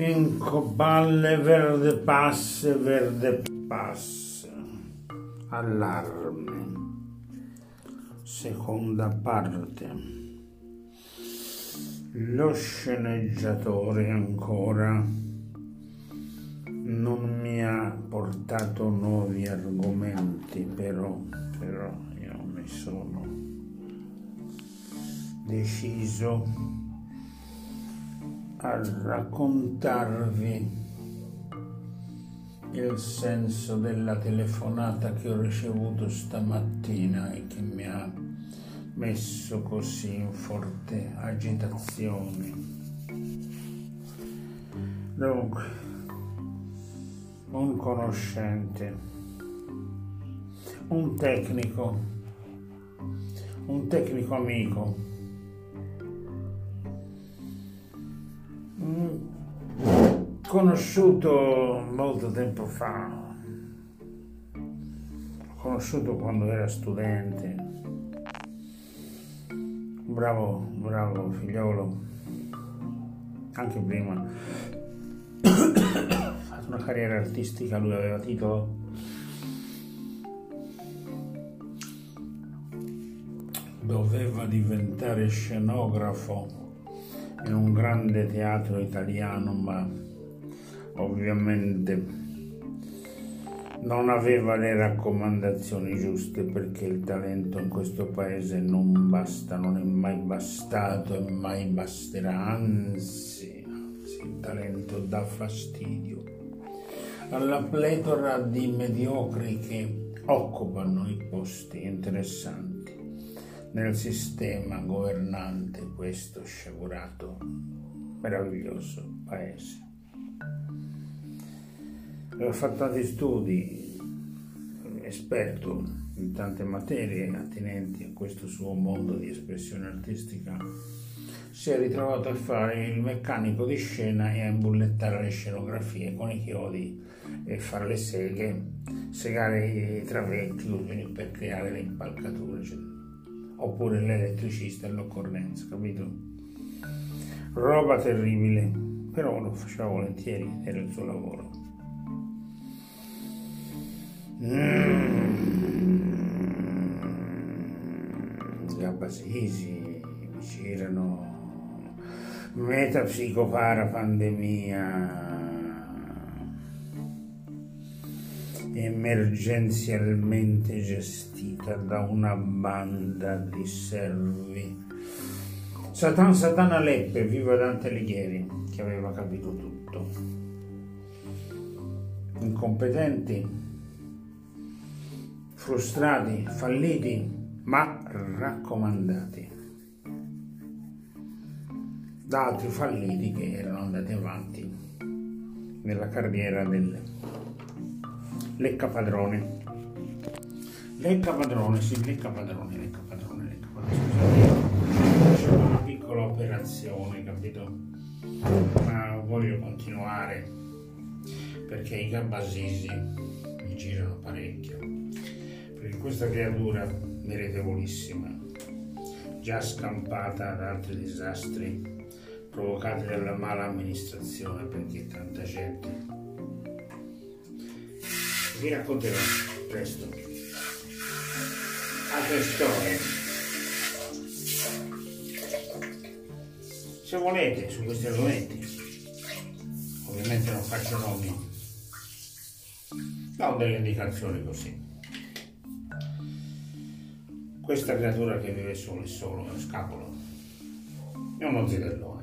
Fincoballe verde passe, verde passe. Allarme. Seconda parte. Lo sceneggiatore ancora non mi ha portato nuovi argomenti, però io mi sono deciso a raccontarvi il senso della telefonata che ho ricevuto stamattina e che mi ha messo così in forte agitazione. Dunque, un conoscente, un tecnico amico, conosciuto molto tempo fa, conosciuto quando era studente. Bravo figliolo, anche prima ha fatto una carriera artistica, lui aveva titolo, doveva diventare scenografo in un grande teatro italiano, ma ovviamente non aveva le raccomandazioni giuste, perché il talento in questo paese non basta, non è mai bastato e mai basterà, anzi il talento dà fastidio alla pletora di mediocri che occupano i posti interessanti nel sistema governante questo sciagurato, meraviglioso paese. Ho fatto tanti studi, esperto in tante materie attinenti a questo suo mondo di espressione artistica, si è ritrovato a fare il meccanico di scena e a imbullettare le scenografie con i chiodi e fare le seghe, segare i travetti per creare le impalcature, cioè, oppure l'elettricista all'occorrenza, capito? Roba terribile, però lo faceva volentieri, era il suo lavoro. Gabbasisi, c'erano metapsicopara, pandemia, emergenzialmente gestita da una banda di servi. Satana Leppe, viva Dante Alighieri, che aveva capito tutto. Incompetenti, frustrati, falliti, ma raccomandati da altri falliti che erano andati avanti nella carriera del Leccapadrone. C'è una piccola operazione, capito? Ma voglio continuare perché i Gabbasisi mi girano parecchio. Questa creatura meritevolissima, già scampata da altri disastri provocati dalla mala amministrazione, perché tanta gente vi racconterò presto altre storie, se volete, su questi argomenti. Ovviamente non faccio nomi, do delle indicazioni così. Questa creatura che vive solo e solo è uno scapolo, è uno zitellone.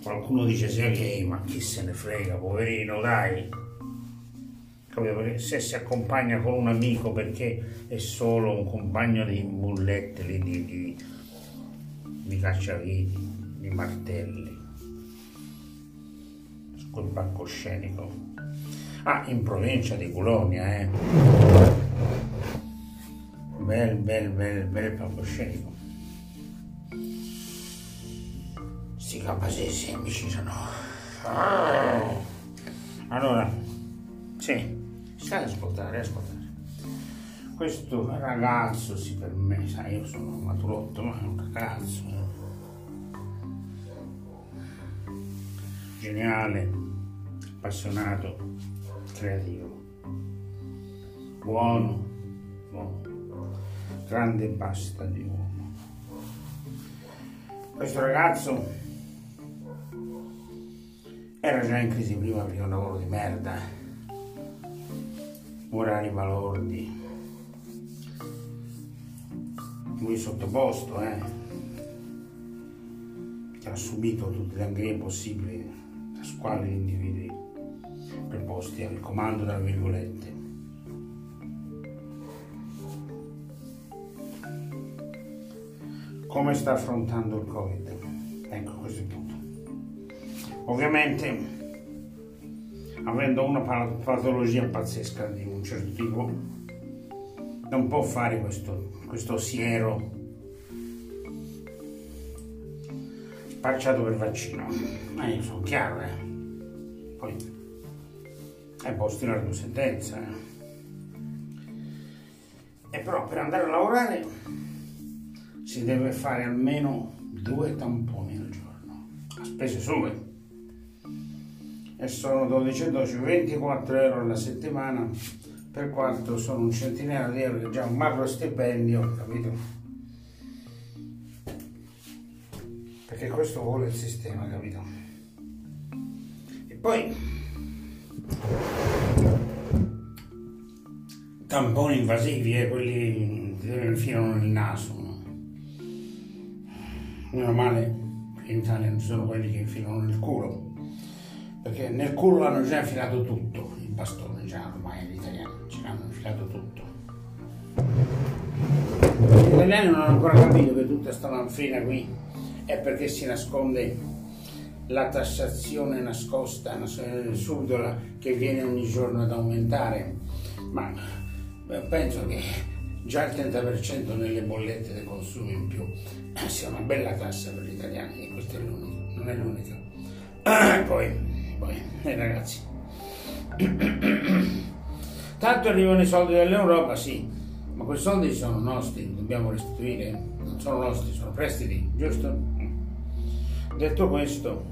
Qualcuno dice sia gay, ma chi se ne frega, poverino, dai. Se si accompagna con un amico, perché è solo un compagno di bullette, di cacciaviti, di martelli, col palcoscenico. Ah, in provincia di Colonia, Bel palcoscenico. Sti Gabbasisi mi ci sono. Allora, sì, stai ad ascoltare. Questo ragazzo, sì, per me, sai, io sono un maturotto, ma è un ragazzo. geniale, appassionato, creativo, buono, grande pasta di uomo. Questo ragazzo era già in crisi prima perché è un lavoro di merda, orari balordi, lui sottoposto, che ha subito tutte le angherie possibili da squadre di individui preposti al comando, tra virgolette. Come sta affrontando il Covid? Ecco, questo è il punto. Ovviamente, avendo una patologia pazzesca di un certo tipo, non può fare questo siero spacciato per vaccino. Io sono chiaro, Poi posso tirare una sentenza. E però per andare a lavorare si deve fare almeno 2 tamponi al giorno, a spese sue. E sono 12,12, 24 euro alla settimana, per quanto sono un centinaio di euro, già un macro stipendio, capito? Perché questo vuole il sistema, capito? E poi tamponi invasivi, quelli che infilano nel naso. Meno male che in Italia non sono quelli che infilano nel culo, perché nel culo hanno già infilato tutto, il bastone già ormai gli italiani ce l'hanno infilato tutto. Gli italiani non hanno ancora capito che tutta sta manfrina qui è perché si nasconde la tassazione nascosta, subdola, che viene ogni giorno ad aumentare, ma penso che già il 30% nelle bollette dei consumi in più sia una bella tassa per gli italiani, e questa è l'unica, non è l'unica. Poi ragazzi, tanto arrivano i soldi dell'Europa, sì, ma quei soldi sono nostri, dobbiamo restituire, non sono nostri, sono prestiti, giusto? Detto questo,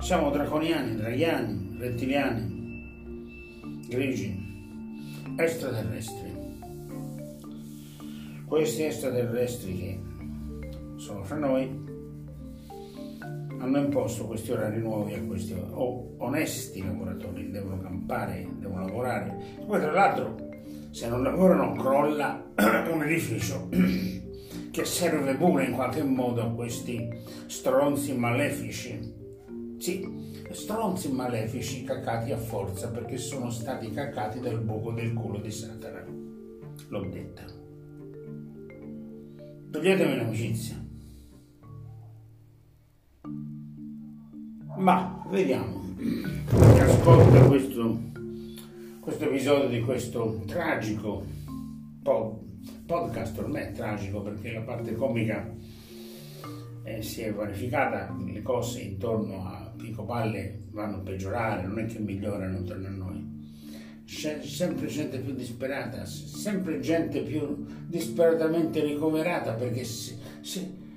siamo draconiani, draghiani, rettiliani, grigi, extraterrestri. Questi extraterrestri che sono fra noi hanno imposto questi orari nuovi a questi onesti lavoratori che devono campare, devono lavorare. Poi tra l'altro, se non lavorano crolla un edificio che serve pure in qualche modo a questi stronzi malefici. Sì, stronzi malefici cacati a forza, perché sono stati cacati dal buco del culo di Satana. L'ho detta. Toglietemi l'amicizia. Ma vediamo. Ascolta questo episodio di questo tragico podcast, ormai è tragico perché la parte comica si è vanificata, le cose intorno a Pico Palle vanno a peggiorare, non è che migliorano intorno a noi. C'è sempre gente più disperata, sempre gente più disperatamente ricoverata perché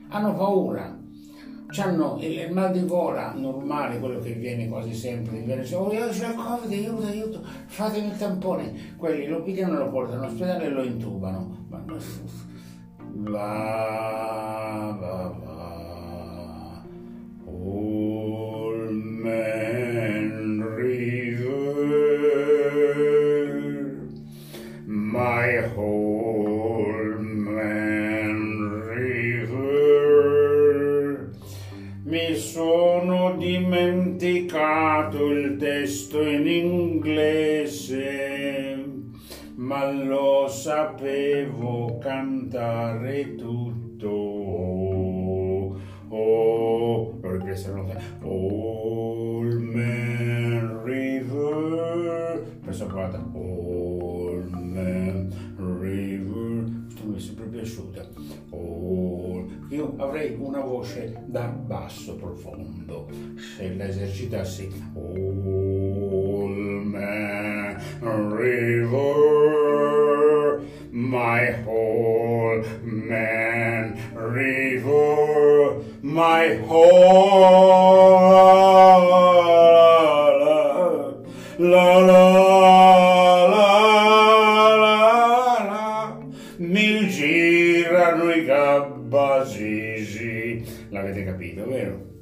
hanno paura. C'hanno il mal di gola normale, quello che viene quasi sempre, io c'ho il Covid, aiuto, fatemi il tampone. Quelli lo pigliano, lo portano all'ospedale e lo intubano. Man river, my whole man river, mi sono dimenticato il testo in inglese, ma lo sapevo cantare tutto. Old Man River, questa parola Old Man River, questa mi è sempre piaciuta. Io avrei una voce da basso profondo se la esercitassi. Old Man River, my old man river, my whole Gabbasisi. L'avete capito, vero?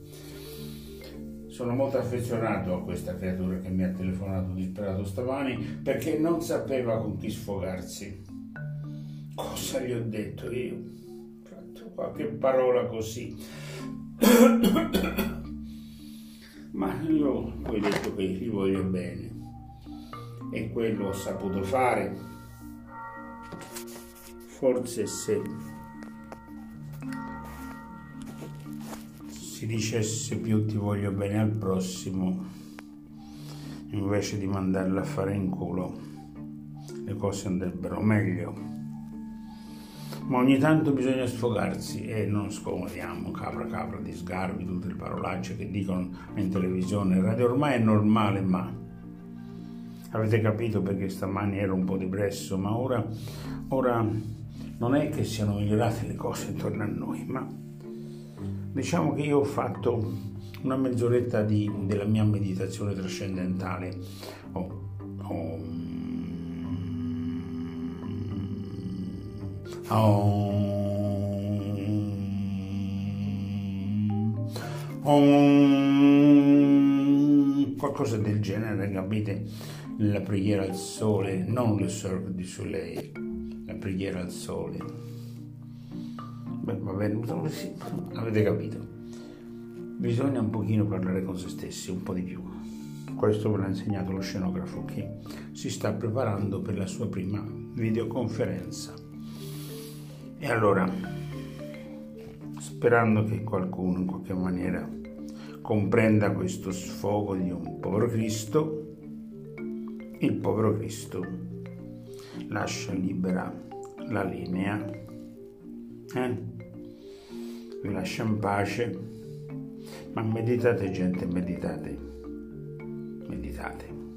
Sono molto affezionato a questa creatura che mi ha telefonato disperato stamani perché non sapeva con chi sfogarsi. Cosa gli ho detto io? Ho fatto qualche parola così. Ma io ho detto che gli voglio bene. E quello ho saputo fare. Forse se si dicesse più ti voglio bene al prossimo, invece di mandarla a fare in culo, le cose andrebbero meglio. Ma ogni tanto bisogna sfogarsi e non scomodiamo capra di sgarbi, tutte le parolacce che dicono in televisione e radio. Ormai è normale, ma avete capito perché stamani ero un po' depresso, ma ora non è che siano migliorate le cose intorno a noi, ma diciamo che io ho fatto una mezz'oretta della mia meditazione trascendentale qualcosa del genere, capite? La preghiera al sole, non le Cirque du Soleil, la preghiera al sole. Beh, va bene, sì, avete capito. Bisogna un pochino parlare con se stessi, un po' di più. Questo me l'ha insegnato lo scenografo che si sta preparando per la sua prima videoconferenza. E allora, sperando che qualcuno in qualche maniera comprenda questo sfogo di un povero Cristo, il povero Cristo lascia libera la linea. Vi lascio in pace, ma meditate, gente, meditate.